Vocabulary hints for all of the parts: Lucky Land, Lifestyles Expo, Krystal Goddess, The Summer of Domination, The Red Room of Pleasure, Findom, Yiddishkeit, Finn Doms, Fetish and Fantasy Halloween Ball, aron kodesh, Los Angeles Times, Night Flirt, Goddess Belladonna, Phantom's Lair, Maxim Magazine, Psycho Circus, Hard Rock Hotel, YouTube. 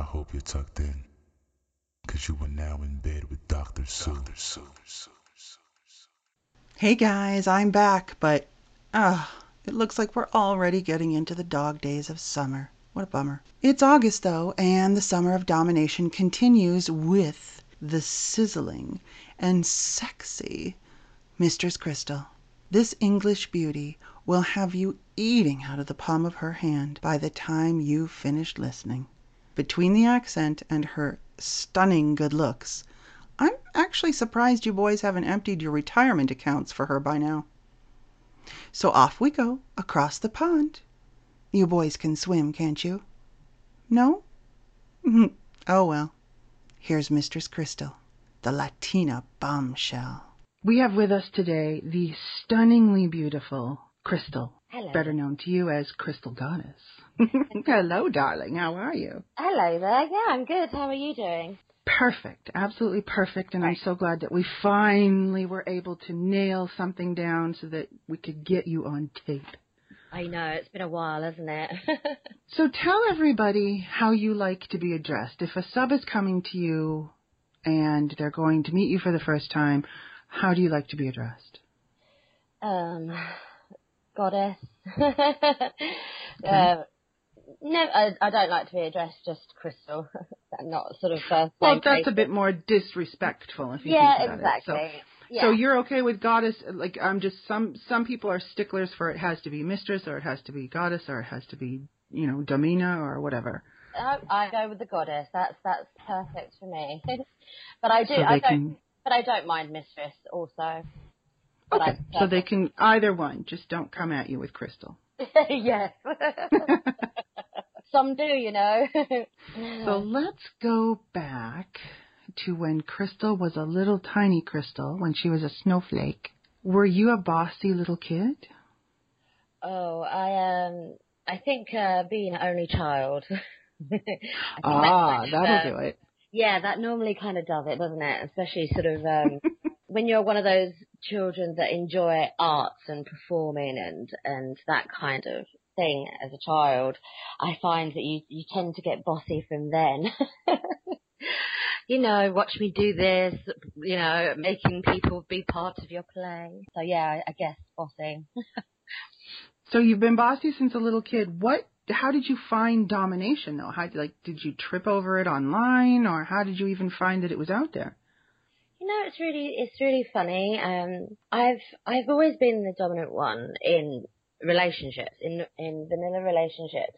I hope you're tucked in, because you are now in bed with Dr. Sue. Hey guys, I'm back, but it looks like we're already getting into the dog days of summer. What a bummer. It's August though, and the Summer of Domination continues with the sizzling and sexy Mistress Krystal. This English beauty will have you eating out of the palm of her hand by the time you've finished listening. Between the accent and her stunning good looks, I'm actually surprised you boys haven't emptied your retirement accounts for her by now. So off we go, across the pond. You boys can swim, can't you? No? Oh well. Here's Mistress Krystal, the Latina bombshell. We have with us today the stunningly beautiful Krystal. Hello. Better known to you as Krystal Goddess. Hello, darling. How are you? Hello there. Yeah, I'm good. How are you doing? Perfect. Absolutely perfect. And I'm so glad that we finally were able to nail something down so that we could get you on tape. I know. It's been a while, hasn't it? So tell everybody how you like to be addressed. If a sub is coming to you and they're going to meet you for the first time, how do you like to be addressed? Goddess. Okay. No, I don't like to be addressed just Krystal. I'm not sort of... well, that's a bit more disrespectful if you think about exactly. It. So you're okay with Goddess? Like, I'm just... Some people are sticklers for it has to be Mistress or it has to be Goddess or it has to be, you know, Domina or whatever. I go with the Goddess. That's perfect for me. But I do... But I don't mind Mistress also. Okay, so they can either one. Just don't come at you with Krystal. Yes. Some do, you know. So let's go back to when Krystal was a little tiny Krystal, when she was a snowflake. Were you a bossy little kid? Oh, I think being an only child. That'll do it. Yeah, that normally kind of does it, doesn't it? Especially sort of when you're one of those children that enjoy arts and performing and that kind of thing as a child, I find that you tend to get bossy from then. You know, watch me do this, you know, making people be part of your play. So, yeah, I guess bossy. So you've been bossy since a little kid. How did you find domination, though? Did you trip over it online, or how did you even find that it was out there? You know, it's really funny. I've always been the dominant one in relationships, in vanilla relationships.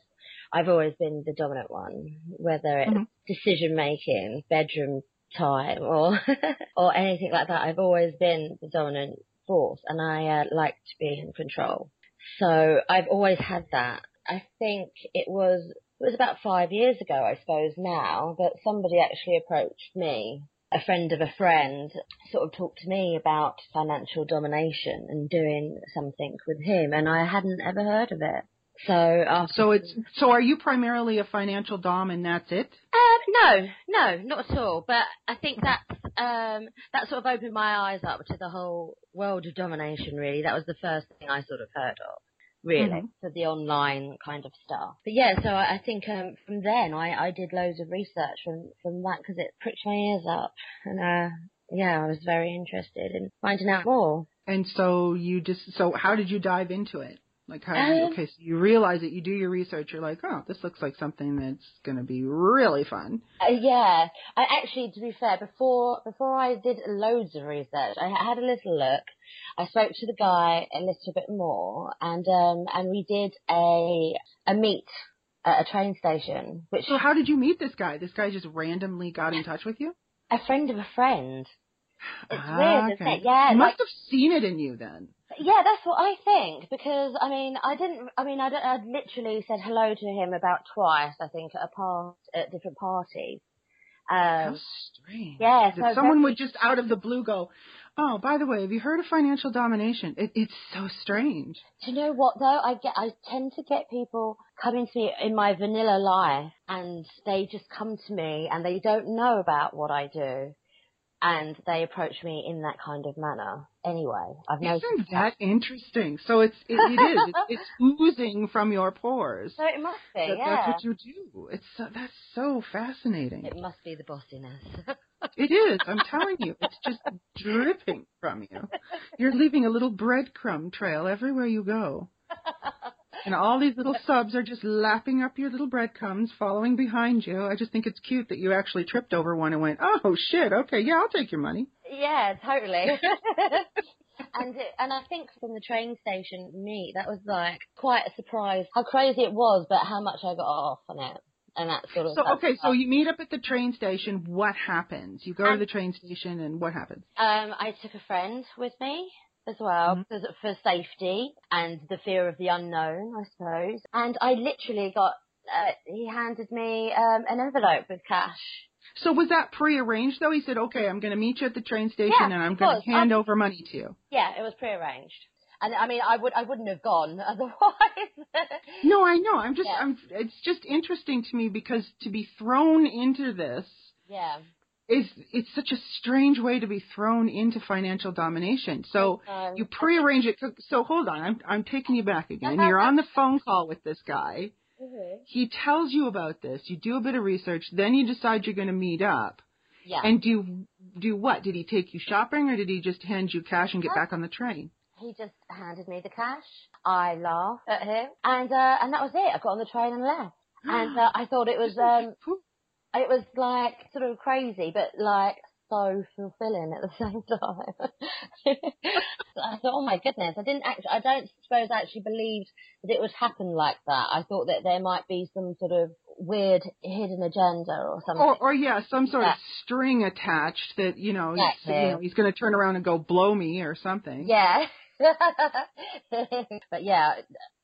I've always been the dominant one, whether it's decision making, bedroom time, or or anything like that. I've always been the dominant force, and I like to be in control. So I've always had that. I think it was about 5 years ago, I suppose now, that somebody actually approached me, a friend of a friend, sort of talked to me about financial domination and doing something with him, and I hadn't ever heard of it. So are you primarily a financial dom and that's it? No, not at all. But I think that sort of opened my eyes up to the whole world of domination, really. That was the first thing I sort of heard of. Really, for the online kind of stuff. But yeah, so I think from then I did loads of research from that because it pricked my ears up. And I was very interested in finding out more. And so so how did you dive into it? Like so you realize it, you do your research, you're like, oh, this looks like something that's going to be really fun. Yeah. I actually, to be fair, before I did loads of research, I had a little look. I spoke to the guy a little bit more, and we did a meet at a train station. So how did you meet this guy? This guy just randomly got in touch with you? A friend of a friend. It's weird, isn't it? Yeah. You must have seen it in you then. Yeah, that's what I think, because, I literally said hello to him about twice, I think, at different parties. How strange. Yeah. That someone would just out of the blue go, oh, by the way, have you heard of financial domination? It's so strange. Do you know what, though? I tend to get people coming to me in my vanilla life, and they just come to me, and they don't know about what I do, and they approach me in that kind of manner. anyway. Isn't that interesting? So it is. It's oozing from your pores. So it must be, yeah. That's what you do. That's so fascinating. It must be the bossiness. It is. I'm telling you. It's just dripping from you. You're leaving a little breadcrumb trail everywhere you go. And all these little subs are just lapping up your little breadcrumbs, following behind you. I just think it's cute that you actually tripped over one and went, oh, shit, okay, yeah, I'll take your money. Yeah, totally. And I think from the train station, that was like quite a surprise how crazy it was, but how much I got off on it. And that sort of So you meet up at the train station. What happens? You go to the train station and what happens? I took a friend with me as well, because for safety and the fear of the unknown, I suppose. And I literally got, he handed me an envelope with cash. So was that prearranged, though? He said, okay, I'm going to meet you at the train station and I'm going to hand over money to you. Yeah, it was prearranged. And I mean, I wouldn't have gone otherwise. No, I know. It's just interesting to me because to be thrown into this. Yeah. It's such a strange way to be thrown into financial domination. So you prearrange it. So hold on, I'm taking you back again. You're on the phone call with this guy. Mm-hmm. He tells you about this. You do a bit of research. Then you decide you're going to meet up. Yeah. And do what? Did he take you shopping or did he just hand you cash and get back on the train? He just handed me the cash. I laughed at him. And that was it. I got on the train and left. And I thought it was... It was like sort of crazy, but like so fulfilling at the same time. I thought, oh my goodness, I don't suppose I actually believed that it would happen like that. I thought that there might be some sort of weird hidden agenda or something. Or some sort of string attached that, he's going to turn around and go blow me or something. Yeah. But yeah,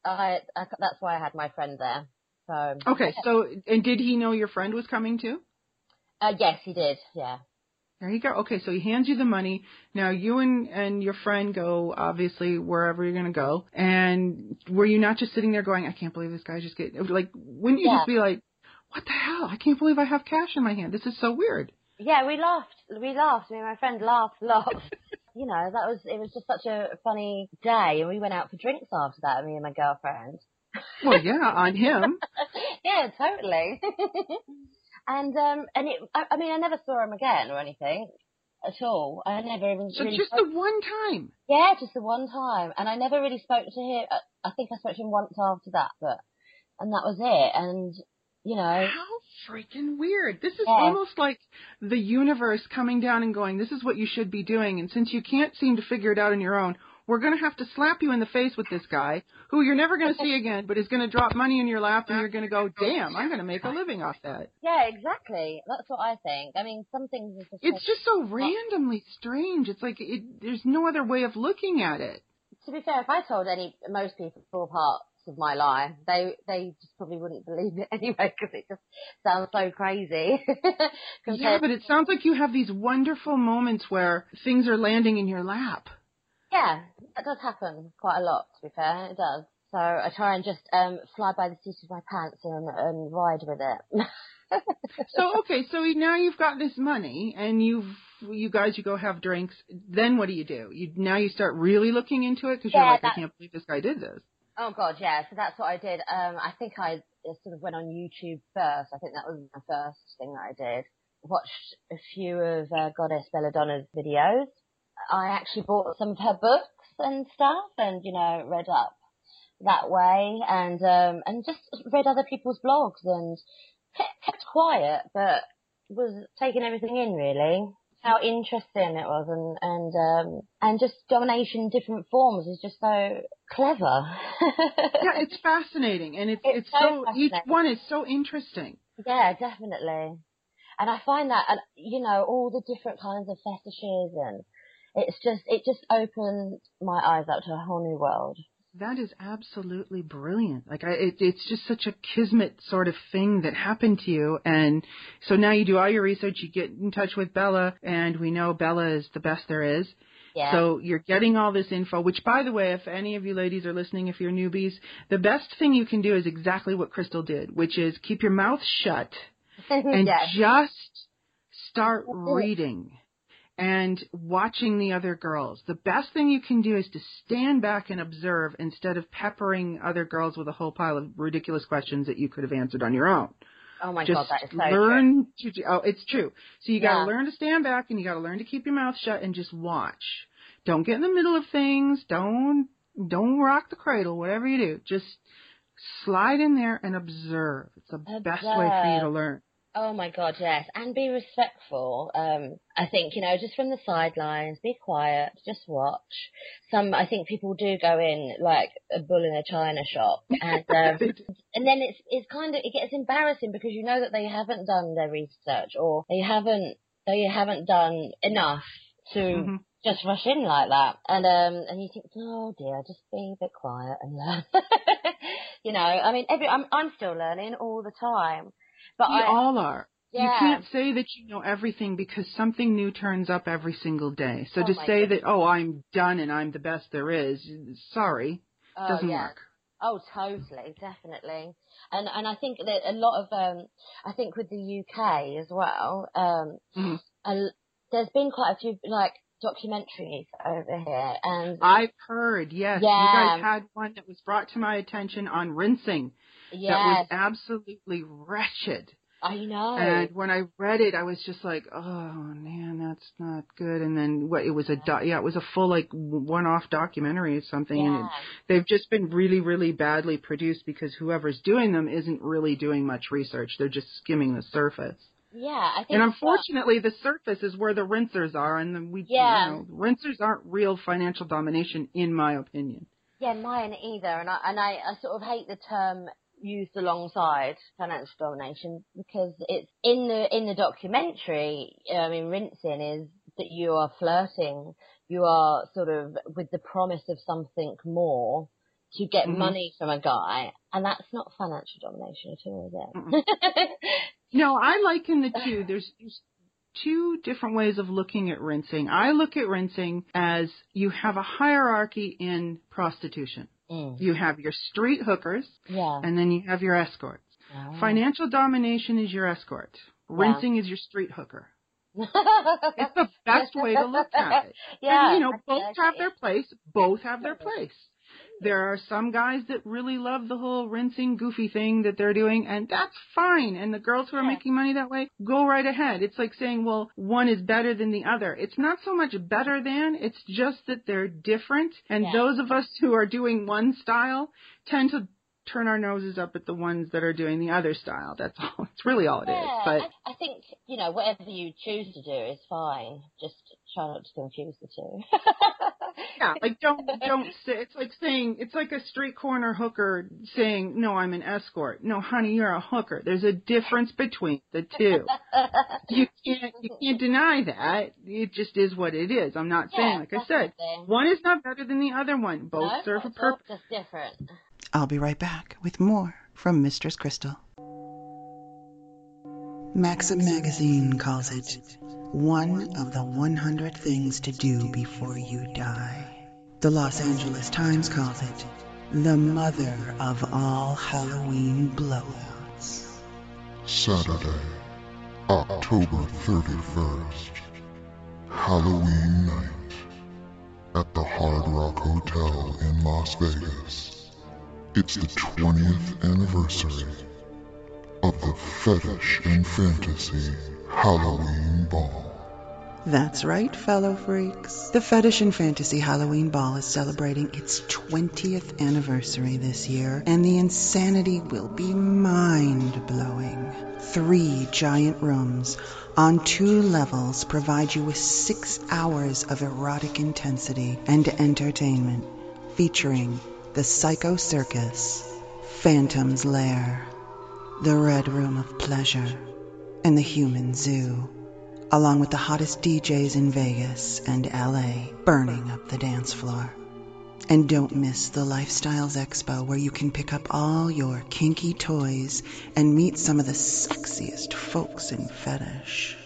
I that's why I had my friend there. Okay, so, and did he know your friend was coming too? Yes, he did, yeah. There you go. Okay, so he hands you the money. Now, you and your friend go, obviously, wherever you're going to go. And were you not just sitting there going, I can't believe this guy just wouldn't you just be like, what the hell? I can't believe I have cash in my hand. This is so weird. Yeah, we laughed. I mean, my friend laughed. It was just such a funny day. And we went out for drinks after that, me and my girlfriend. Well, yeah, on him. Yeah, totally. And I never saw him again or anything at all. I never even. So really just the one time. Yeah, just the one time, and I never really spoke to him. I think I spoke to him once after that, and that was it. And how freaking weird! This is almost like the universe coming down and going, "This is what you should be doing," and since you can't seem to figure it out on your own. We're going to have to slap you in the face with this guy who you're never going to see again, but is going to drop money in your lap and you're going to go, damn, I'm going to make a living off that. Yeah, exactly. That's what I think. I mean, some things are just... It's just so randomly strange. It's like there's no other way of looking at it. To be fair, if I told most people four parts of my life, they just probably wouldn't believe it anyway because it just sounds so crazy. Yeah, but it sounds like you have these wonderful moments where things are landing in your lap. Yeah, that does happen quite a lot, to be fair, it does. So I try and just fly by the seat of my pants and ride with it. So now you've got this money and you guys go have drinks. Then what do you do? Now you start really looking into it because you're like, I can't believe this guy did this. Oh, God, yeah. So that's what I did. I think I sort of went on YouTube first. I think that was the first thing that I did. Watched a few of Goddess Belladonna's videos. I actually bought some of her books and stuff and, read up that way and just read other people's blogs and kept quiet but was taking everything in, really. How interesting it was and just domination in different forms is just so clever. Yeah, it's fascinating and it's so each one is so interesting. Yeah, definitely. And I find that, all the different kinds of fetishes and It just opened my eyes up to a whole new world. That is absolutely brilliant. It's just such a kismet sort of thing that happened to you. And so now you do all your research, you get in touch with Bella, and we know Bella is the best there is. Yeah. So you're getting all this info, which, by the way, if any of you ladies are listening, if you're newbies, the best thing you can do is exactly what Krystal did, which is keep your mouth shut and just start reading. and watching the other girls. The best thing you can do is to stand back and observe instead of peppering other girls with a whole pile of ridiculous questions that you could have answered on your own. Oh, my God, that is so true. It's true. So you got to learn to stand back, and you got to learn to keep your mouth shut and just watch. Don't get in the middle of things. Don't rock the cradle, whatever you do. Just slide in there and observe. It's the best way for you to learn. Oh, my God, yes. And be respectful. I think, just from the sidelines, be quiet, just watch. I think people do go in like a bull in a china shop. And and then it gets embarrassing because you know that they haven't done their research or they haven't done enough to just rush in like that. And and you think, oh, dear, just be a bit quiet and learn. I mean, I'm still learning all the time. But we all are. Yeah. You can't say that you know everything because something new turns up every single day. So to say that, I'm done and I'm the best there is, sorry, doesn't work. Oh, totally, definitely. And I think that a lot of, I think with the UK as well, there's been quite a few, like, documentaries over here. And I've heard, yes. Yeah. You guys had one that was brought to my attention on rinsing. Yes. That was absolutely wretched. I know. And when I read it, I was just like, oh, man, that's not good. And then it was a full, like, one-off documentary or something. Yeah. And they've just been really, really badly produced because whoever's doing them isn't really doing much research. They're just skimming the surface. Yeah, I think. And unfortunately, the surface is where the rinsers are, and then rinsers aren't real financial domination, in my opinion. Yeah, mine either, and I sort of hate the term used alongside financial domination because it's in the documentary. I mean, rinsing is that you are flirting, you are sort of with the promise of something more to get money from a guy, and that's not financial domination at all, is it? No, I liken the two. There's two different ways of looking at rinsing. I look at rinsing as you have a hierarchy in prostitution. Mm. You have your street hookers, and then you have your escorts. Oh. Financial domination is your escort. Rinsing is your street hooker. It's the best way to look at it. Yeah, and, both have their place. Both have their place. There are some guys that really love the whole rinsing goofy thing that they're doing, and that's fine. And the girls who are making money that way, go right ahead. It's like saying, well, one is better than the other. It's not so much better than, it's just that they're different. And those of us who are doing one style tend to turn our noses up at the ones that are doing the other style. That's all. It's really all it is. But I think, whatever you choose to do is fine. Just try not to confuse the two. Yeah, like don't say, it's like a street corner hooker saying, no, I'm an escort. No, honey, you're a hooker. There's a difference between the two. You can't deny that. It just is what it is. I'm not saying, like I said, one is not better than the other one. Both serve a purpose. Just different. I'll be right back with more from Mistress Krystal. Maxim Magazine calls it one of the 100 things to do before you die. The Los Angeles Times calls it the mother of all Halloween blowouts. Saturday, October 31st, Halloween night at the Hard Rock Hotel in Las Vegas. It's the 20th anniversary of the Fetish and Fantasy Halloween Ball. That's right, fellow freaks. The Fetish and Fantasy Halloween Ball is celebrating its 20th anniversary this year, and the insanity will be mind-blowing. 3 giant rooms on 2 levels provide you with 6 hours of erotic intensity and entertainment, featuring the Psycho Circus, Phantom's Lair, the Red Room of Pleasure, and the Human Zoo, along with the hottest DJs in Vegas and LA burning up the dance floor. And don't miss the Lifestyles Expo, where you can pick up all your kinky toys and meet some of the sexiest folks in fetish.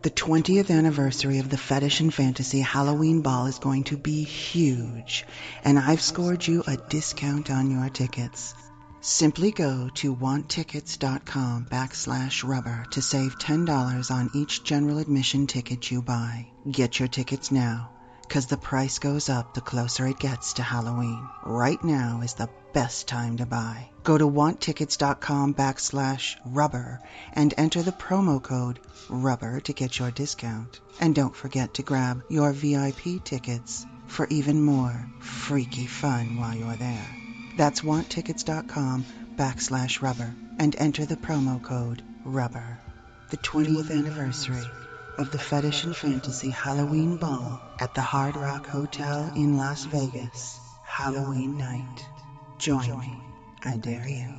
The 20th anniversary of the Fetish and Fantasy Halloween Ball is going to be huge, and I've scored you a discount on your tickets. Simply go to wanttickets.com/rubber to save $10 on each general admission ticket you buy. Get your tickets now, because the price goes up the closer it gets to Halloween. Right now is the best time to buy. Go to wanttickets.com/rubber and enter the promo code RUBBER to get your discount. And don't forget to grab your VIP tickets for even more freaky fun while you're there. That's wanttickets.com/rubber and enter the promo code RUBBER. The 20th anniversary of the Fetish and Fantasy Halloween Ball at the Hard Rock Hotel in Las Vegas, Halloween night. Join me, I dare you.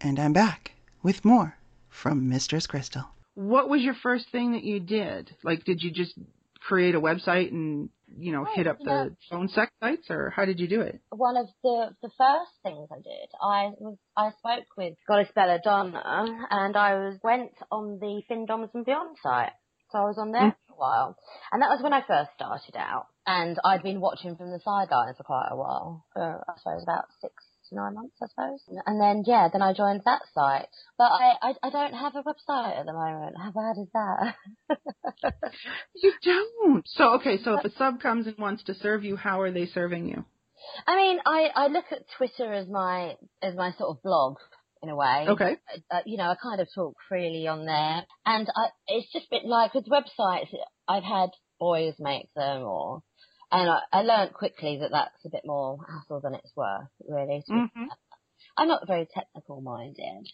And I'm back with more from Mistress Krystal. What was your first thing that you did? Like, did you just create a website and, you know, hit up the phone sex sites, or how did you do it? One of the first things I did, I spoke with Goddess Belladonna, and I went on the Finn Doms and Beyond site. So I was on there for a while. And that was when I first started out. And I'd been watching from the sidelines for quite a while, for I suppose about 6 to 9 months, I suppose. And then, yeah, then I joined that site. But I don't have a website at the moment. How bad is that? You don't. So, okay, so if a sub comes and wants to serve you, how are they serving you? I mean, I look at Twitter as my sort of blog, in a way. Okay. You know, I kind of talk freely on there. And it's just a bit like with websites, I've had boys make them, or... And I learned quickly that that's a bit more hassle than it's worth, really. I'm not very technical-minded.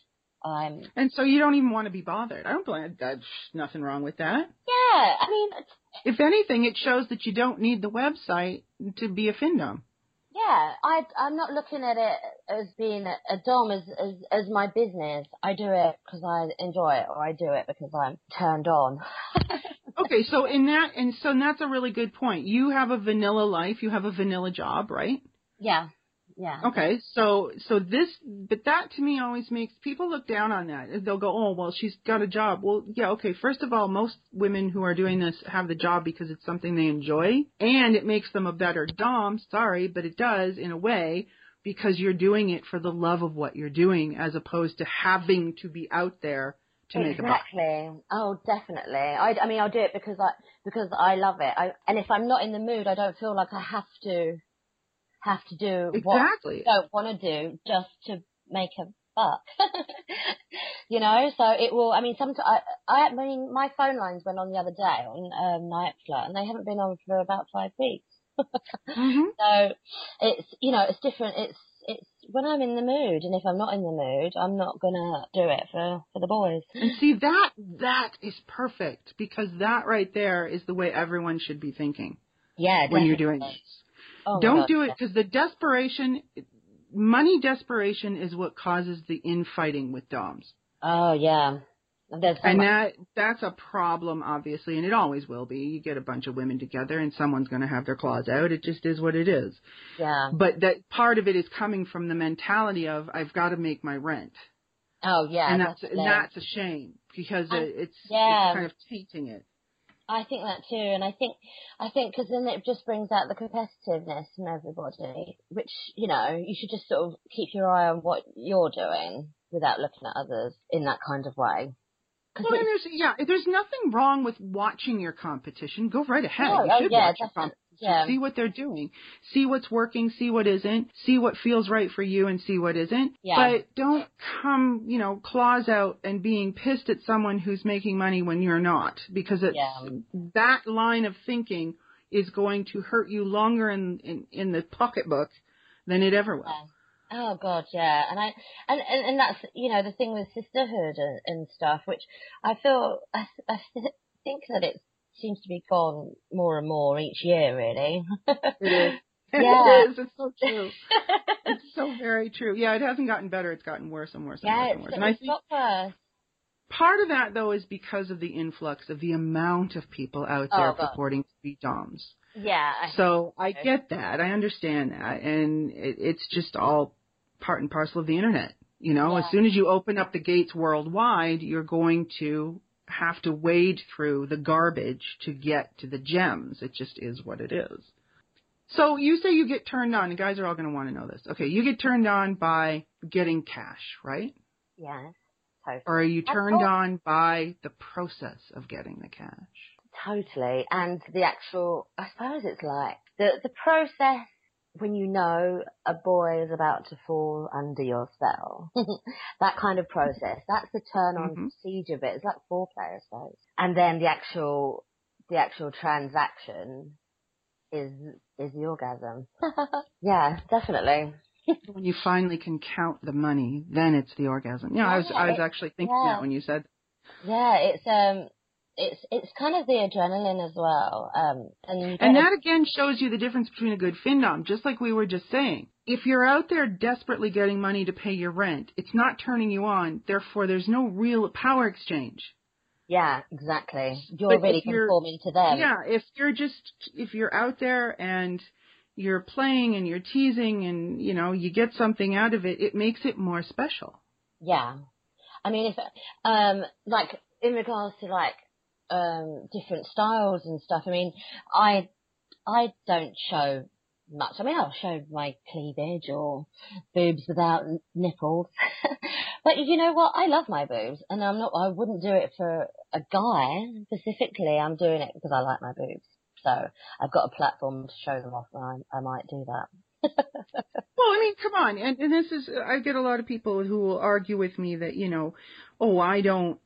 And so you don't even want to be bothered. I don't blame. That's nothing wrong with that. Yeah, I mean... If anything, it shows that you don't need the website to be a Findom. Yeah, I'm not looking at it as being a dom as my business. I do it because I enjoy it, or I do it because I'm turned on. Okay, so that's a really good point. You have a vanilla life, you have a vanilla job, right? Yeah, yeah. Okay, but that to me always makes people look down on that. They'll go, oh, well, she's got a job. Well, yeah, okay. First of all, most women who are doing this have the job because it's something they enjoy, and it makes them a better dom. Sorry, but it does in a way, because you're doing it for the love of what you're doing, as opposed to having to be out there. Exactly. Oh, definitely. I mean, I'll do it because I love it. And if I'm not in the mood, I don't feel like I have to do what I don't want to do just to make a buck. You know. So it will. I mean, sometimes I mean, my phone lines went on the other day on Night Flirt, and they haven't been on for about 5 weeks. So it's, you know, it's different. It's when I'm in the mood, and if I'm not in the mood, I'm not going to do it for the boys. And see, that is perfect, because that right there is the way everyone should be thinking. Yeah, definitely. When you're doing this. Oh, don't do it, because the desperation, money desperation is what causes the infighting with doms. Oh, yeah. That's a problem, obviously, and it always will be. You get a bunch of women together, and someone's going to have their claws out. It just is what it is. Yeah. But that part of it is coming from the mentality of, I've got to make my rent. Oh, yeah. And that's a shame, because it's kind of tainting it. I think that too, and I think because then it just brings out the competitiveness in everybody, which, you know, you should just sort of keep your eye on what you're doing without looking at others in that kind of way. Well, and there's nothing wrong with watching your competition. Go right ahead. No, you should watch your competition. Yeah. See what they're doing. See what's working. See what isn't. See what feels right for you and see what isn't. Yeah. But don't come, you know, claws out and being pissed at someone who's making money when you're not, because it's that line of thinking is going to hurt you longer in the pocketbook than it ever will. Yeah. Oh God, yeah, and that's, you know, the thing with sisterhood and stuff, which I feel I think that it seems to be gone more and more each year, really. It is. Yeah. It is. It's so true. It's so very true. Yeah, it hasn't gotten better. It's gotten worse and worse and worse and worse. And I think worse. Part of that though is because of the influx of the amount of people out there purporting to be doms. Yeah. So I get that. I understand that, and it's just all part and parcel of the internet. You know, as soon as you open up the gates worldwide, you're going to have to wade through the garbage to get to the gems. It just is what it is. So you say you get turned on. The guys are all going to want to know this. Okay, you get turned on by getting cash, right? Yes, totally. Or are you turned on by the process of getting the cash? Totally. And the actual, I suppose it's like the process when you know a boy is about to fall under your spell. That kind of process. That's the turn-on procedure bit. It's like foreplay, I suppose. And then the actual transaction is the orgasm. Yeah, definitely. When you finally can count the money, then it's the orgasm. Yeah, I was actually thinking that when you said. Yeah, it's kind of the adrenaline as well. And that again shows you the difference between a good Findom, just like we were just saying. If you're out there desperately getting money to pay your rent, it's not turning you on, therefore there's no real power exchange. Yeah, exactly. You're really conforming to them. Yeah, if you're out there and you're playing and you're teasing and, you know, you get something out of it, it makes it more special. Yeah. I mean, if in regards to, different styles and stuff, I mean, I don't show much. I mean, I'll show my cleavage or boobs without nipples. But you know what? I love my boobs, and I wouldn't do it for a guy specifically. I'm doing it because I like my boobs. So I've got a platform to show them off, and I might do that. Well, I mean, come on. And this is, I get a lot of people who will argue with me that, you know, oh, I don't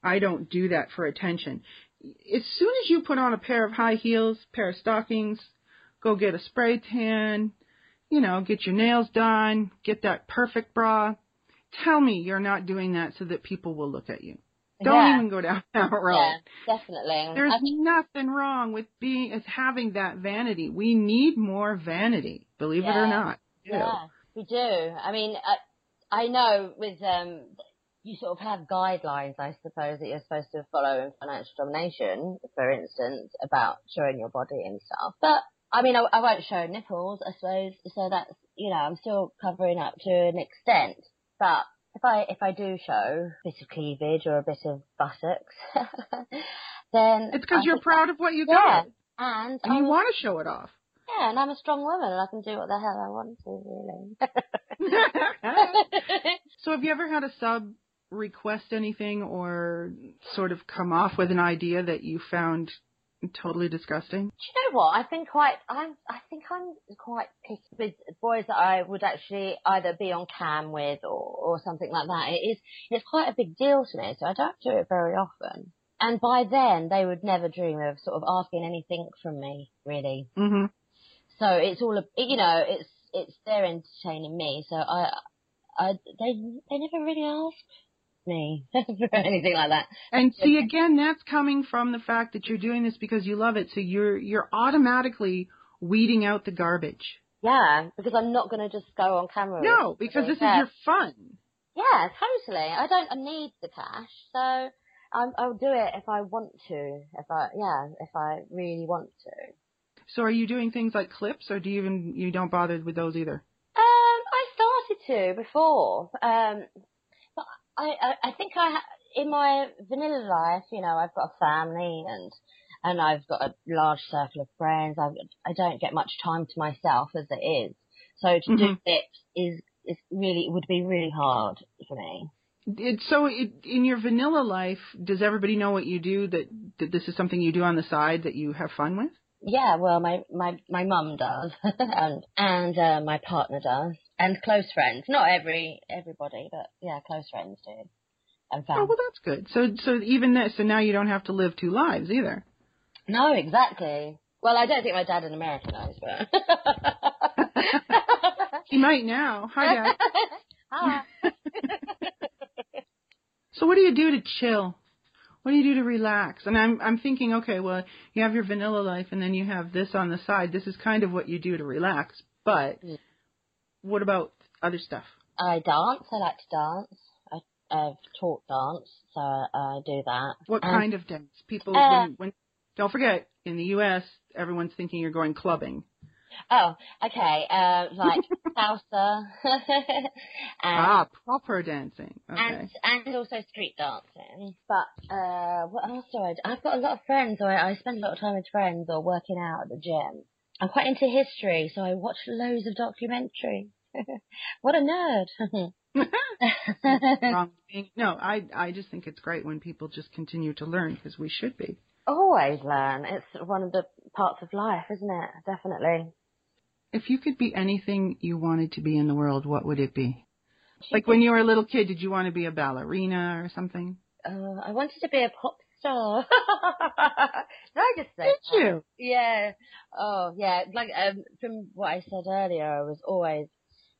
do that for attention. As soon as you put on a pair of high heels, pair of stockings, go get a spray tan, you know, get your nails done, get that perfect bra. Tell me you're not doing that so that people will look at you. Don't even go down that road. Yeah, definitely. There's nothing wrong with having that vanity. We need more vanity, believe it or not. Yeah, we do. I mean, I know with you sort of have guidelines, I suppose, that you're supposed to follow in Financial Domination, for instance, about showing your body and stuff. But I mean, I won't show nipples, I suppose. So that's, you know, I'm still covering up to an extent. But if I do show a bit of cleavage or a bit of buttocks, then it's because you're proud of what you got, and you want to show it off. Yeah, and I'm a strong woman, and I can do what the hell I want to, really. So, have you ever had a sub request anything, or sort of come off with an idea that you found totally disgusting? Do you know what? I think I'm quite picky with boys that I would actually either be on cam with or something like that. It's quite a big deal to me, so I don't do it very often. And by then, they would never dream of sort of asking anything from me, really. Mm-hmm. So it's all, you know, it's they're entertaining me, so they never really ask me for anything like that. And see, again, that's coming from the fact that you're doing this because you love it, so you're automatically weeding out the garbage. Yeah, because I'm not going to just go on camera. No, because this is your fun. Yeah, totally. I don't need the cash, so I'll do it if I want to, if I really want to. So are you doing things like clips, or do you you don't bother with those either? I started to before, I think in my vanilla life, you know, I've got a family and I've got a large circle of friends. I don't get much time to myself as it is. So to do clips is really, would be really hard for me. In your vanilla life, does everybody know what you do, that this is something you do on the side that you have fun with? Yeah, well, my mum does, and my partner does, and close friends. Not everybody, but yeah, close friends do. And family. Oh, well, that's good. So even this, so now you don't have to live two lives either. No, exactly. Well, I don't think my dad in America knows, but he might now. Hi, Dad. Hi. So what do you do to chill? What do you do to relax? And I'm thinking, okay, well, you have your vanilla life and then you have this on the side. This is kind of what you do to relax. But what about other stuff? I dance. I like to dance. I've taught dance, so I do that. What kind of dance? People, when don't forget, in the U.S., everyone's thinking you're going clubbing. Oh, okay. Like salsa. Proper dancing. Okay. And also street dancing. But what else do I do? I've got a lot of friends, or I spend a lot of time with friends or working out at the gym. I'm quite into history, so I watch loads of documentaries. What a nerd. No, I just think it's great when people just continue to learn, because we should be. Always learn. It's one of the parts of life, isn't it? Definitely. If you could be anything you wanted to be in the world, what would it be? Like when you were a little kid, did you want to be a ballerina or something? I wanted to be a pop star. Did I just say that? Did you? Yeah. Oh, yeah. Like from what I said earlier, I was always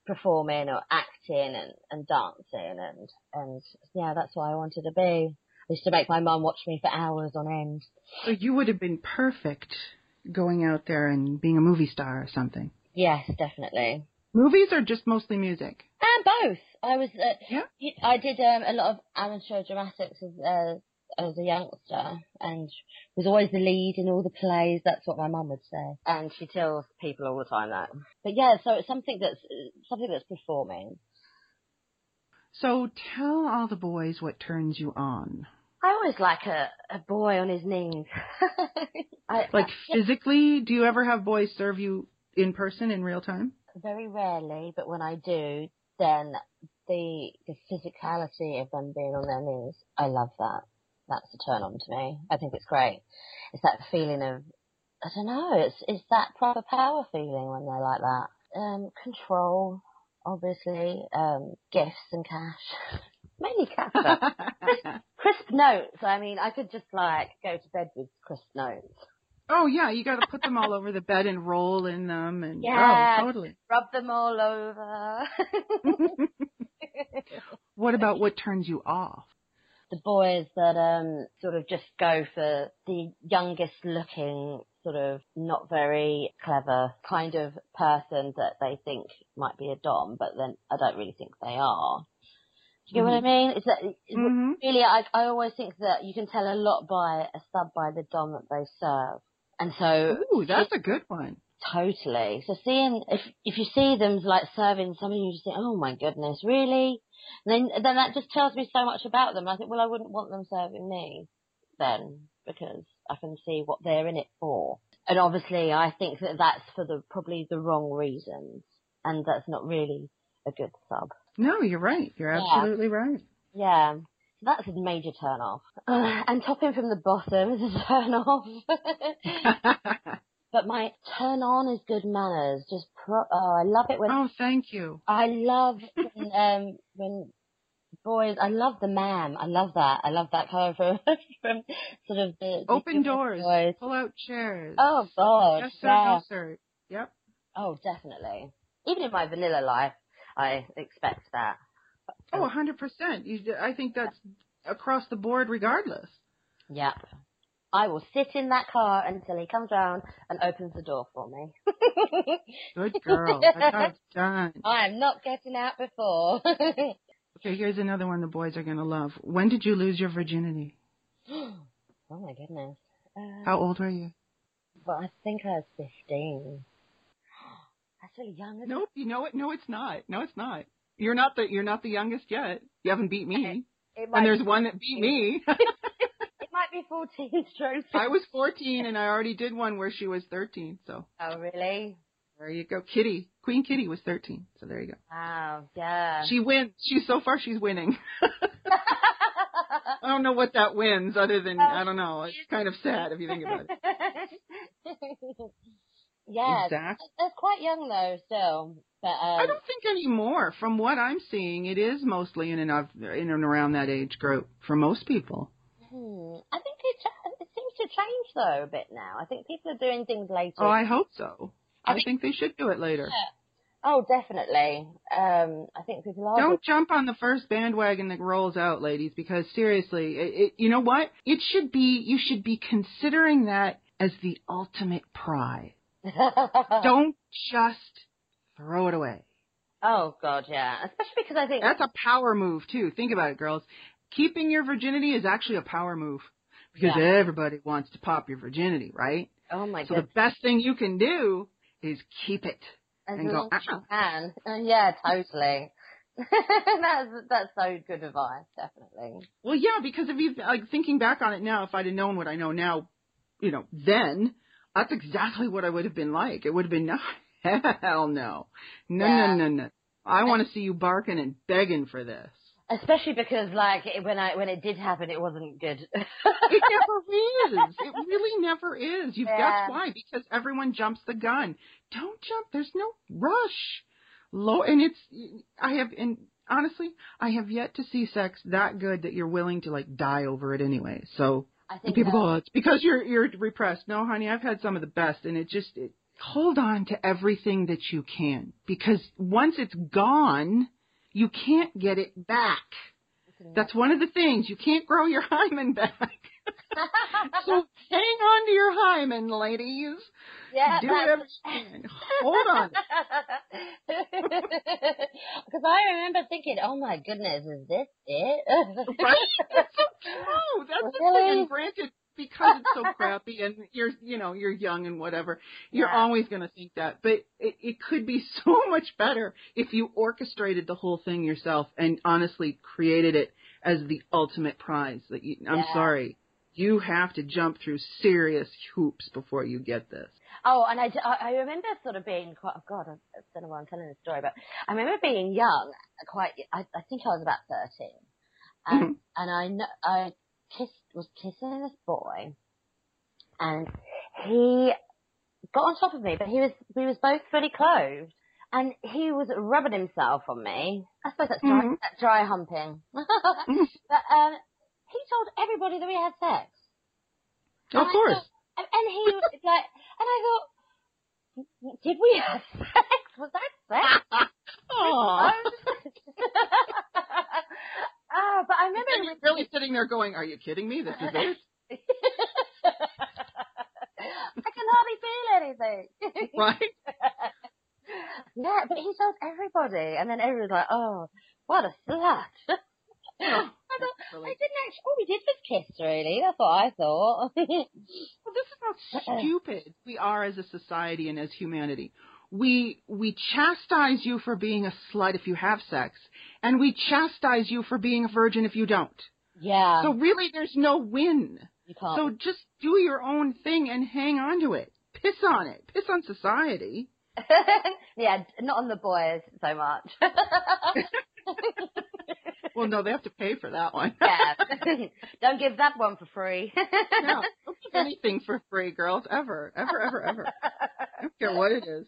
performing or acting and dancing and yeah, that's what I wanted to be. I used to make my mum watch me for hours on end. So you would have been perfect going out there and being a movie star or something. Yes, definitely. Movies or just mostly music? Both. I was I did a lot of amateur dramatics as a youngster and was always the lead in all the plays. That's what my mum would say, and she tells people all the time that. But yeah, so it's something that's performing. So tell all the boys what turns you on. I always like a boy on his knees. Physically, do you ever have boys serve you in person in real time? Very rarely, but when I do, then the physicality of them being on their knees, I love that. That's a turn on to me. I think it's great. It's that feeling of, I don't know, it's that proper power feeling when they're like that. Control, obviously, gifts and cash. Mainly cash. Crisp notes. I mean, I could just go to bed with crisp notes. Oh yeah, you got to put them all over the bed and roll in them and totally rub them all over. What about what turns you off? The boys that sort of just go for the youngest looking, sort of not very clever kind of person that they think might be a dom, but then I don't really think they are. Do you get what I mean? It's that, really, I always think that you can tell a lot by a sub by the dom that they serve. And so... Ooh, that's a good one. Totally. So seeing... If you see them, serving somebody, you just think, oh, my goodness, really? And then that just tells me so much about them. I think, well, I wouldn't want them serving me then, because I can see what they're in it for. And obviously, I think that's for probably the wrong reasons. And that's not really a good sub. No, you're right. You're absolutely right. Yeah. So that's a major turn off. And topping from the bottom is a turn off. But my turn on is good manners. Just I love it when... Oh, thank you. I love when boys... I love the ma'am. I love that. I love that kind of from sort of the... Open doors. Boys. Pull out chairs. Oh, God. Yes, sir. Yeah. No, sir. Yep. Oh, definitely. Even in my vanilla life, I expect that. Oh, 100%. I think that's across the board regardless. Yep. I will sit in that car until he comes round and opens the door for me. Good girl. That's how it's done. I am not getting out before. Okay, here's another one the boys are going to love. When did you lose your virginity? Oh, my goodness. How old were you? Well, I think I was 15. That's really young, isn't it? Nope, you know what? No, it's not. No, it's not. You're not the youngest yet. You haven't beat me. And there's one that beat me. It might be 14, Tracy. I was 14, and I already did one where she was 13. So. Oh, really? There you go. Kitty. Queen Kitty was 13. So there you go. Wow, yeah. She wins. So far, she's winning. I don't know what that wins other than, I don't know. It's kind of sad if you think about it. Yeah, exactly. They're quite young though, still. But I don't think anymore. From what I'm seeing, it is mostly in and around that age group for most people. I think it seems to change though a bit now. I think people are doing things later. Oh, I hope so. I think they should do it later. Yeah. Oh, definitely. I think people are. Don't jump on the first bandwagon that rolls out, ladies, because seriously, you know what? You should be considering that as the ultimate prize. Don't just throw it away. Oh, God, yeah. Especially because I think... That's a power move, too. Think about it, girls. Keeping your virginity is actually a power move because everybody wants to pop your virginity, right? Oh, my God. So the best thing you can do is keep it and go, can. Yeah, totally. That's so good advice, definitely. Well, yeah, because if you thinking back on it now, if I'd have known what I know now, then... That's exactly what I would have been like. It would have been, no, hell no. No. I want to see you barking and begging for this. Especially because, like, when it did happen, it wasn't good. It never is. It really never is. That's why, because everyone jumps the gun. Don't jump. There's no rush. Honestly, I have yet to see sex that good that you're willing to, like, die over it anyway. So I think people go, oh, it's because you're repressed. No, honey, I've had some of the best, and it hold on to everything that you can, because once it's gone, you can't get it back. That's one of the things. You can't grow your hymen back. So hang on to your hymen, ladies. Yeah, do whatever you can. Hold on. Because I remember thinking, oh, my goodness, is this it? Right? That's so true. That's really? The thing. And granted, because it's so crappy and you're young and whatever, you're always going to think that. But it could be so much better if you orchestrated the whole thing yourself and honestly created it as the ultimate prize. I'm sorry. You have to jump through serious hoops before you get this. Oh, and I remember sort of being quite, oh God, I don't know why I'm telling this story, but I remember being young, I think I was about 13. And, and I was kissing this boy, and he got on top of me, but we were both fully clothed, and he was rubbing himself on me. I suppose that's dry humping. But he told everybody that we had sex. Of course. And he was like, and I thought, did we have sex? Was that sex? Aww. But I remember. And you're really sitting there going, are you kidding me? This is it? I can hardly feel anything. Right? Yeah, but he told everybody. And then everyone's like, oh, what a slut. Oh, I thought, I didn't actually, all we did was kiss, really. That's what I thought. Well, this is how stupid we are as a society and as humanity. We chastise you for being a slut if you have sex, and we chastise you for being a virgin if you don't. Yeah. So really, there's no win. You can't. So just do your own thing and hang on to it. Piss on it. Piss on society. Yeah, not on the boys so much. Well, no, they have to pay for that one. Yeah. Don't give that one for free. No, don't give anything for free, girls, ever. Ever, ever, ever. I don't care what it is.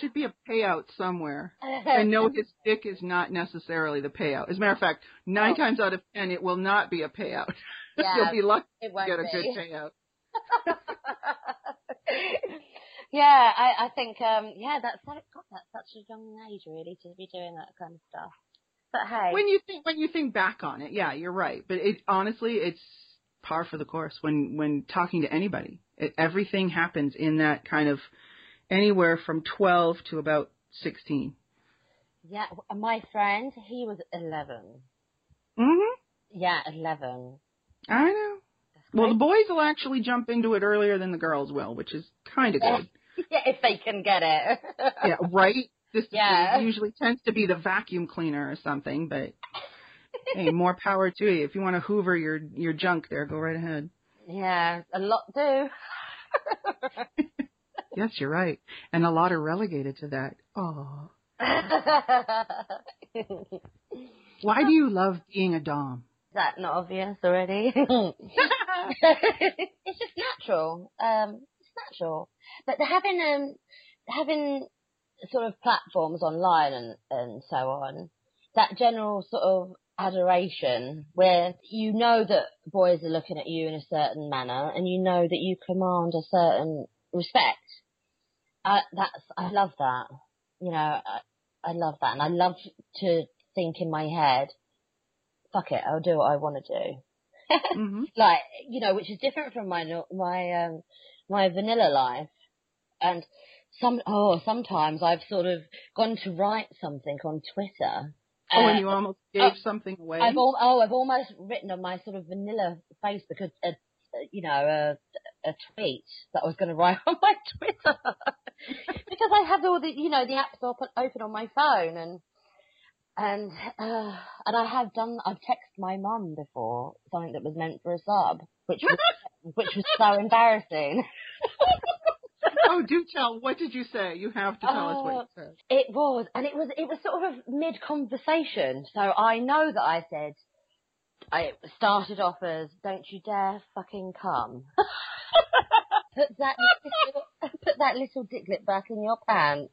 Should be a payout somewhere. I know his dick is not necessarily the payout. As a matter of fact, 9 times out of 10, it will not be a payout. Yeah, you'll be lucky to get a good payout. Yeah, I think, that's such a young age, really, to be doing that kind of stuff. But hey. When you think back on it, yeah, you're right. But honestly, it's par for the course when talking to anybody. Everything happens in that kind of anywhere from 12 to about 16. Yeah, my friend, he was 11. Mm-hmm. Yeah, 11. I know. Well, the boys will actually jump into it earlier than the girls will, which is kind of good. Yeah, if they can get it. Yeah, right? This usually tends to be the vacuum cleaner or something, but hey, more power to you. If you want to hoover your junk there, go right ahead. Yeah, a lot do. Yes, you're right. And a lot are relegated to that. Oh. Why do you love being a dom? Is that not obvious already? It's just natural. It's natural. But having sort of platforms online and so on, that general sort of adoration where you know that boys are looking at you in a certain manner and you know that you command a certain respect. I love that. You know, I love that. And I love to think in my head, fuck it, I'll do what I want to do. Mm-hmm. Like, you know, which is different from my vanilla life. And sometimes I've sort of gone to write something on Twitter. Oh, and you almost gave something away. I've almost written on my sort of vanilla Facebook, a tweet that I was going to write on my Twitter because I have all the apps open on my phone and I've texted my mum before something that was meant for a sub, which was which was so embarrassing. Oh, do tell. What did you say? You have to tell us what you said. It was sort of mid-conversation. So I know that I said, it started off as, don't you dare fucking come. Put that little dicklet back in your pants.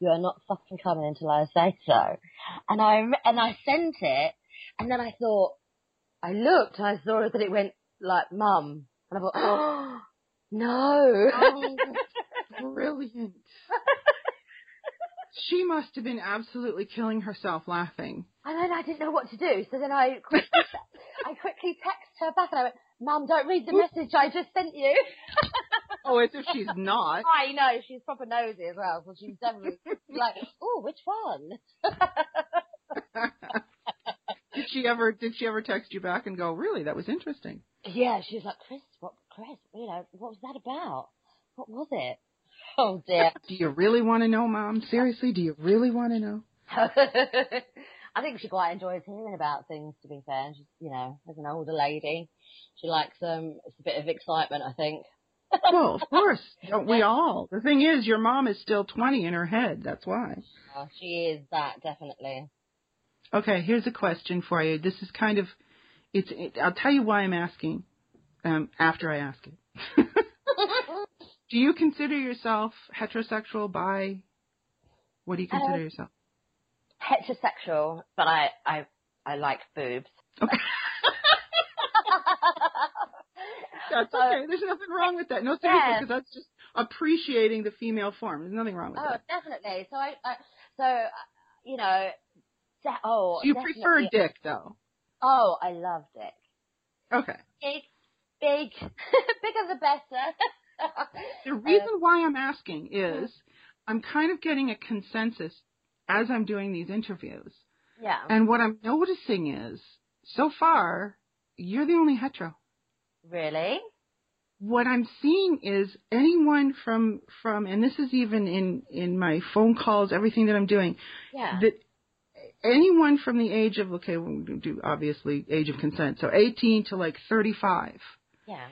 You are not fucking coming until I say so. And I sent it, and then I thought, I looked, and I saw that it went like, Mum. And I thought, oh, no. Oh, brilliant. She must have been absolutely killing herself laughing. And then I didn't know what to do, so then I quickly texted her back, and I went, Mum, don't read the message I just sent you. Oh, as if she's not. I know, she's proper nosy as well, so she's definitely like, oh, which one? Did she ever text you back and go, really, that was interesting? Yeah, she was like, Chris, you know, what was that about? What was it? Oh, dear. Do you really want to know, Mom? Seriously, do you really want to know? I think she quite enjoys hearing about things, to be fair. She's, you know, as an older lady, she likes it's a bit of excitement, I think. Well, of course, don't we all? The thing is, your mom is still 20 in her head, that's why. Oh, she is that, definitely. Okay, here's a question for you. This is kind of, I'll tell you why I'm asking after I ask it. Do you consider yourself heterosexual, bi? What do you consider yourself? Heterosexual, but I like boobs. Okay. That's okay. There's nothing wrong with that. No, seriously, because that's just appreciating the female form. There's nothing wrong with that. Oh, definitely. So you know. So you definitely prefer dick, though? Oh, I love dick. Okay. Big, bigger the better. The reason why I'm asking is I'm kind of getting a consensus as I'm doing these interviews. Yeah. And what I'm noticing is, so far, you're the only hetero. Really? What I'm seeing is anyone from and this is even in my phone calls, everything that I'm doing, that anyone from the age of, okay, we'll do obviously age of consent, so 18 to like 35. Yeah.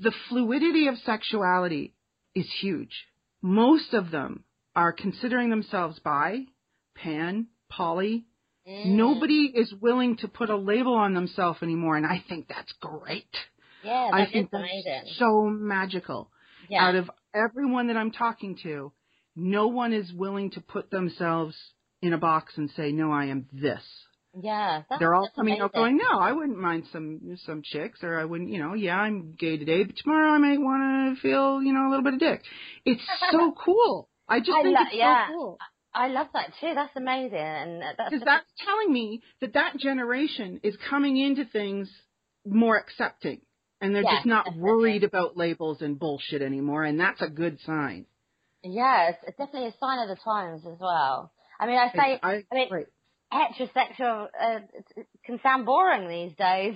The fluidity of sexuality is huge. Most of them are considering themselves bi, pan, poly. Nobody is willing to put a label on themselves anymore, and I think that's great. Yeah, I think that's so magical. Yeah. Out of everyone that I'm talking to, no one is willing to put themselves in a box and say, no, I am this. Yeah. They're all coming out going, no, I wouldn't mind some chicks, or I wouldn't, you know, yeah, I'm gay today, but tomorrow I may want to feel, you know, a little bit of dick. It's so cool. I just think it's so cool. I love that too. That's amazing. And that's telling me that generation is coming into things more accepting, and they're just not worried about labels and bullshit anymore. And that's a good sign. Yeah. It's definitely a sign of the times as well. I mean, I mean, heterosexual can sound boring these days.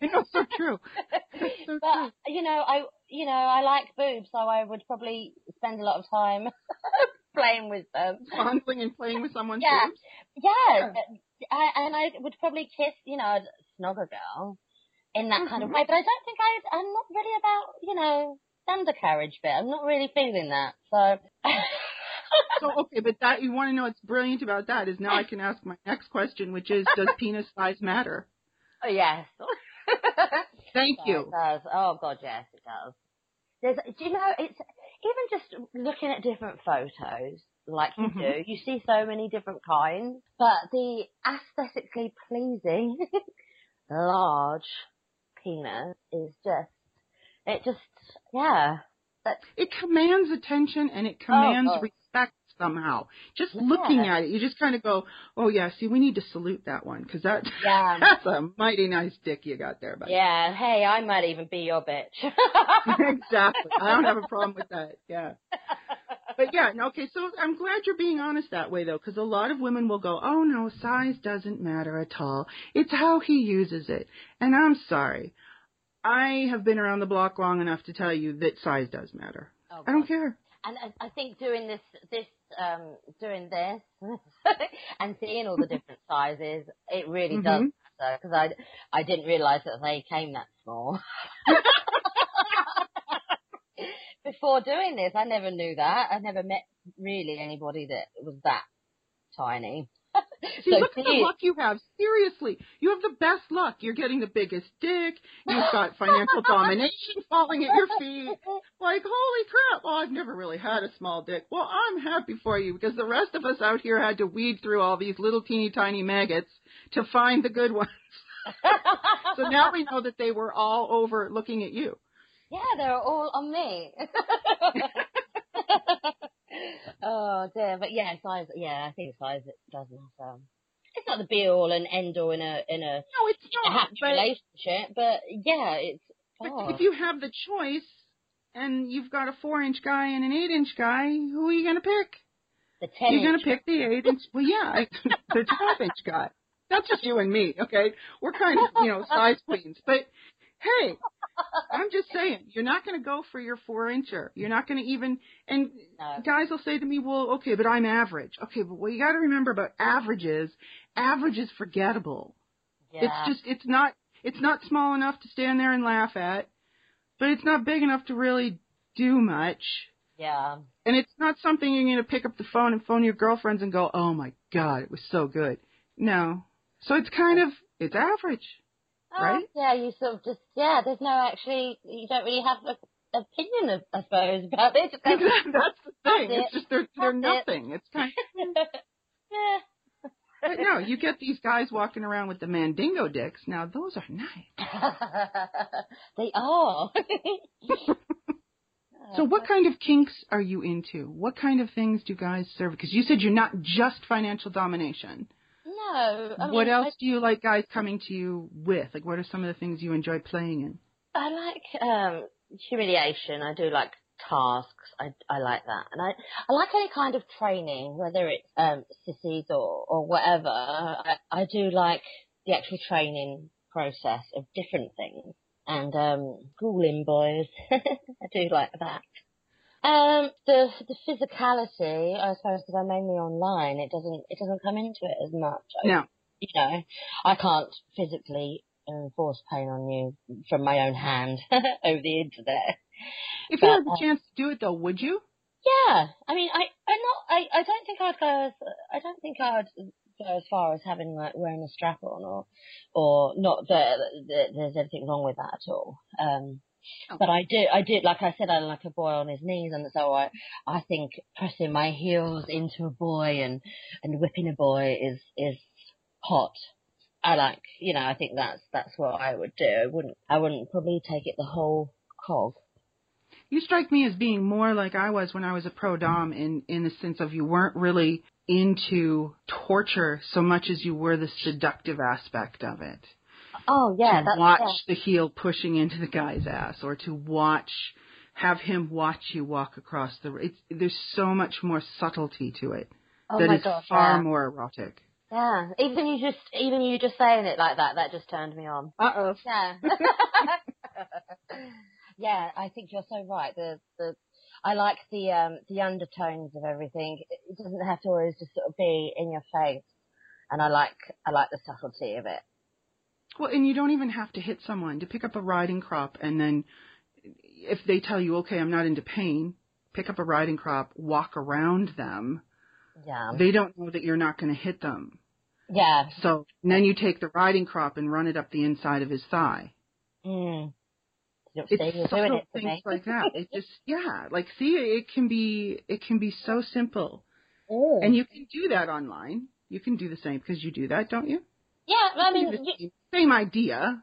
That's so true. But I like boobs, so I would probably spend a lot of time playing with them, fondling and playing with someone's boobs. Yeah, yeah. And I would probably kiss, you know, snog a girl in that kind of way. But I don't think I'm not really about, you know, undercarriage bit. I'm not really feeling that, so. So, okay, but that, you want to know what's brilliant about that is now I can ask my next question, which is, does penis size matter? Oh, yes. Thank you. It does. Oh, God, yes, it does. Do you know, it's even just looking at different photos, like you do, you see so many different kinds, but the aesthetically pleasing large penis is just, it commands attention, and it commands respect somehow. Just looking at it, you just kind of go, oh, yeah, see, we need to salute that one, because that's a mighty nice dick you got there, buddy. Yeah, hey, I might even be your bitch. Exactly. I don't have a problem with that, yeah. But, yeah, okay, so I'm glad you're being honest that way, though, because a lot of women will go, oh, no, size doesn't matter at all. It's how he uses it. And I'm sorry. I have been around the block long enough to tell you that size does matter. Oh, I don't care. And I think doing this, and seeing all the different sizes, it really does matter, because I didn't realize that they came that small. before doing this. I never knew that. I never met really anybody that was that tiny. See, so look at the luck you have. Seriously, you have the best luck. You're getting the biggest dick. You've got financial domination falling at your feet. Like, holy crap. Well, I've never really had a small dick. Well, I'm happy for you, because the rest of us out here had to weed through all these little teeny tiny maggots to find the good ones. So now we know that they were all over looking at you. Yeah, they were all on me. Oh dear, but yeah, size. Yeah, I think size does matter. It's not the be all and end all in a no, it's not, a happy relationship, but yeah, it's. Oh. But if you have the choice and you've got a 4-inch guy and an 8-inch guy, who are you going to pick? The 10. You're going to pick the 8-inch. Well, yeah, the 12-inch guy. That's just you and me, okay? We're kind of, size queens, but. Hey, I'm just saying, you're not going to go for your 4-incher. You're not going to even, and no. Guys will say to me, well, okay, but I'm average. Okay, but what you got to remember about average is forgettable. Yeah. It's not small enough to stand there and laugh at, but it's not big enough to really do much. Yeah. And it's not something you're going to pick up the phone and phone your girlfriends and go, oh my God, it was so good. No. So it's kind of, it's average. Right? Oh, yeah, you sort of just, there's no actually, you don't really have an opinion, I suppose, about it. That's the thing. It's just they're nothing. It's kind of... Yeah. But no, you get these guys walking around with the Mandingo dicks. Now, those are nice. They are. So what kind of kinks are you into? What kind of things do guys serve? Because you said you're not just financial domination. No. I mean, what else do you like guys coming to you with? Like, what are some of the things you enjoy playing in? I like humiliation. I do like tasks. I like that. And I like any kind of training, whether it's sissies or whatever. I do like the actual training process of different things. And ghouling boys. I do like that. The physicality, I suppose, because I'm mainly online, it doesn't come into it as much. No. I can't physically force pain on you from my own hand over the internet. If you had the chance to do it, though, would you? Yeah. I mean, I don't think I would go as far as having like wearing a strap on or not that there's anything wrong with that at all. But I did, like I said, I like a boy on his knees, and so I think pressing my heels into a boy and whipping a boy is hot. I like, I think that's what I would do. I wouldn't probably take it the whole hog. You strike me as being more like I was when I was a pro dom in the sense of you weren't really into torture so much as you were the seductive aspect of it. Oh, yeah. To watch the heel pushing into the guy's ass, or to have him watch you walk across the... there's so much more subtlety to it that is far more erotic. Yeah. Even you just saying it like that just turned me on. Uh-oh. Yeah. Yeah, I think you're so right. I like the undertones of everything. It doesn't have to always just sort of be in your face. And I like the subtlety of it. Well, and you don't even have to hit someone to pick up a riding crop, and then if they tell you, okay, I'm not into pain, pick up a riding crop, walk around them. Yeah. They don't know that you're not going to hit them. Yeah. So then you take the riding crop and run it up the inside of his thigh. Mm. It's subtle things like that. It just, like, see, it can be so simple. Ooh. And you can do that online. You can do the same, because you do that, don't you? Yeah, I mean, same idea.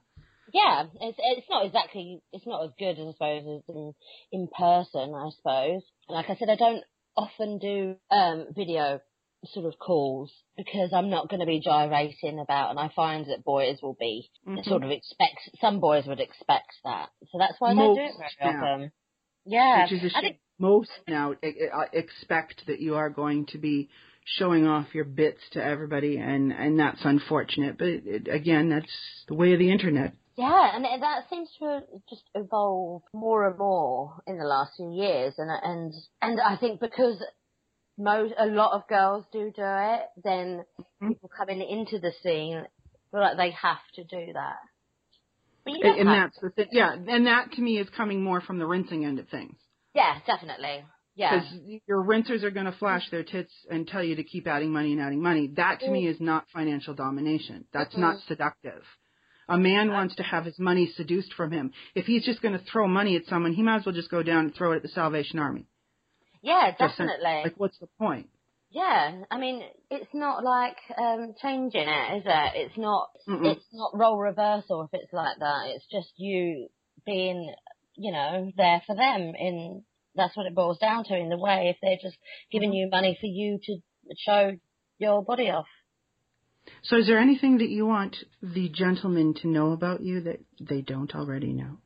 Yeah, it's not as good, I suppose, as in person, I suppose. Like I said, I don't often do video sort of calls, because I'm not going to be gyrating about, and I find that boys will be sort of some boys would expect that. So that's why most they do it very often. Yeah. Which is a shame. Most now expect that you are going to be showing off your bits to everybody, and that's unfortunate. But again, that's the way of the internet. Yeah, and that seems to just evolve more and more in the last few years. And I think because a lot of girls do it, then people coming into the scene feel like they have to do that. But you don't have to. That's the thing. Yeah, and that to me is coming more from the rinsing end of things. Yeah, definitely. Yeah. Because your renters are going to flash their tits and tell you to keep adding money and adding money. That, to me, is not financial domination. That's not seductive. A man wants to have his money seduced from him. If he's just going to throw money at someone, he might as well just go down and throw it at the Salvation Army. Yeah, definitely. Like, what's the point? Yeah, I mean, it's not like changing it, is it? It's not. It's not role reversal if it's like that. It's just you being, you know, there for them. In that's what it boils down to. In the way, if they're just giving you money for you to show your body off. So, is there anything that you want the gentlemen to know about you that they don't already know?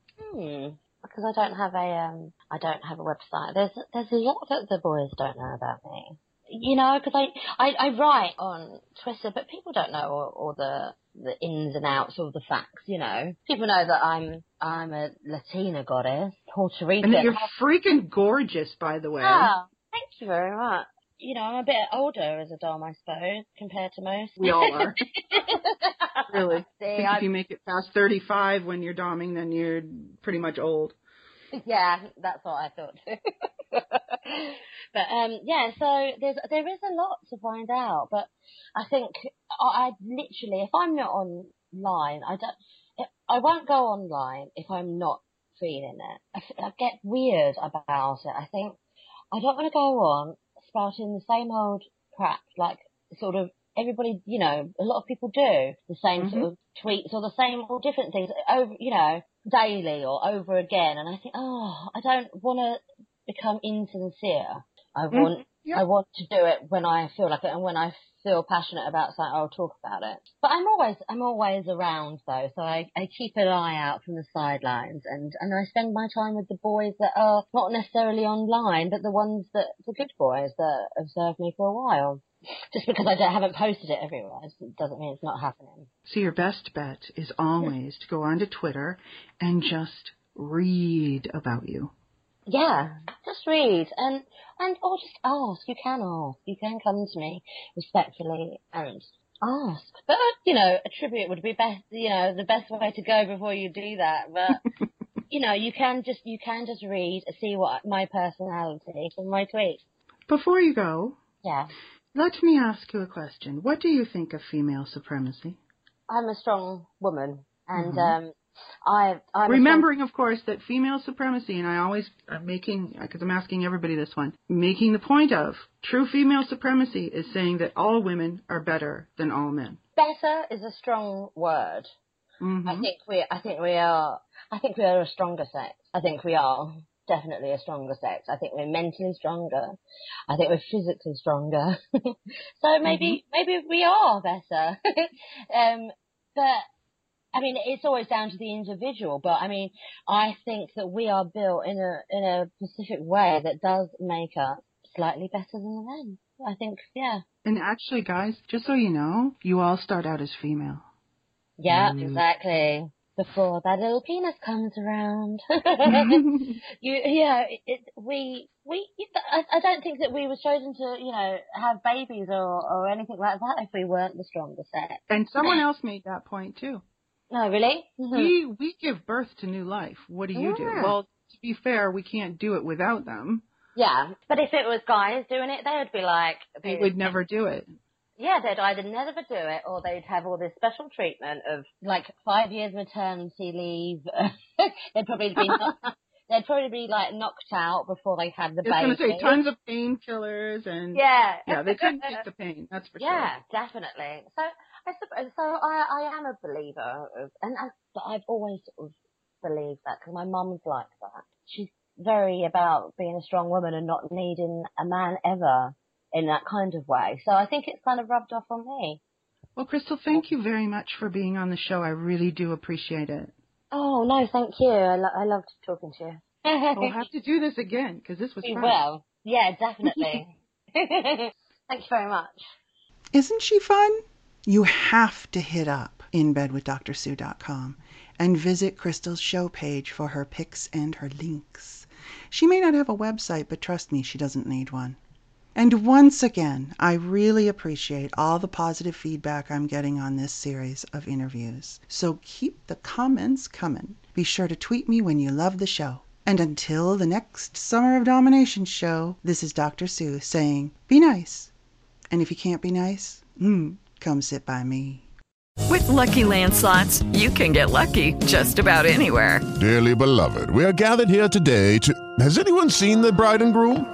Because I don't have a website. There's a lot that the boys don't know about me. You know, because I write on Twitter, but people don't know all the ins and outs, all the facts. You know, people know that I'm a Latina goddess, Puerto Rican. And you're freaking gorgeous, by the way. Oh, thank you very much. You know, I'm a bit older as a dom, I suppose, compared to most. We all are. Really. See, I think if you make it past 35 when you're domming, then you're pretty much old. Yeah, that's what I thought too. But, yeah, so there is a lot to find out. But I think I literally, if I'm not online, I won't go online if I'm not feeling it. I get weird about it. I think I don't want to go on spouting the same old crap, like sort of everybody, you know, a lot of people do the same sort of tweets or the same or different things over, you know, daily or over again. And I think, I don't want to become insincere. I want to do it when I feel like it and when I feel passionate about something, I'll talk about it. But I'm always around though, so I keep an eye out from the sidelines and I spend my time with the boys that are not necessarily online, but the good boys that observe me for a while. Just because I haven't posted it everywhere doesn't mean it's not happening. So your best bet is always to go onto Twitter and just read about you. Yeah, just read and or just ask. You can ask. You can come to me respectfully and ask. But you know, a tribute would be best. You know, the best way to go before you do that. But you know, you can just read and see what my personality from my tweets. Before you go, yeah, let me ask you a question. What do you think of female supremacy? I'm a strong woman, and remembering, of course, that female supremacy, and I'm asking everybody this one, making the point of true female supremacy is saying that all women are better than all men. Better is a strong word. I think we are a stronger sex. I think we are definitely a stronger sex. I think we're mentally stronger. I think we're physically stronger. So maybe we are better. But I mean, it's always down to the individual, but I mean, I think that we are built in a specific way that does make us slightly better than men. I think, yeah. And actually, guys, just so you know, you all start out as female. Yeah, exactly. Before that little penis comes around, I don't think that we were chosen to, you know, have babies or anything like that if we weren't the stronger sex. And someone else made that point too. Oh, really? We give birth to new life. What do you do? Well, to be fair, we can't do it without them. Yeah, but if it was guys doing it, they would be like... They would never do it. Yeah, they'd either never do it or they'd have all this special treatment of, like, 5 years maternity leave. They'd probably be, like, knocked out before they had the baby. I was going to say, tons of painkillers and... Yeah. Yeah, they couldn't take the pain, that's for sure. Yeah, definitely. So... I suppose, so I am a believer, I've always sort of believed that because my mum's like that. She's very about being a strong woman and not needing a man ever in that kind of way. So I think it's kind of rubbed off on me. Well, Krystal, thank you very much for being on the show. I really do appreciate it. Oh, no, thank you. I loved talking to you. We'll have to do this again because this was fun. We will. Yeah, definitely. Thank you very much. Isn't she fun? You have to hit up InBedWithDrSue.com and visit Krystal's show page for her pics and her links. She may not have a website, but trust me, she doesn't need one. And once again, I really appreciate all the positive feedback I'm getting on this series of interviews. So keep the comments coming. Be sure to tweet me when you love the show. And until the next Summer of Domination show, this is Dr. Sue saying, be nice. And if you can't be nice, come sit by me. With Lucky Land Slots, you can get lucky just about anywhere. Dearly beloved, we are gathered here today to... Has anyone seen the bride and groom?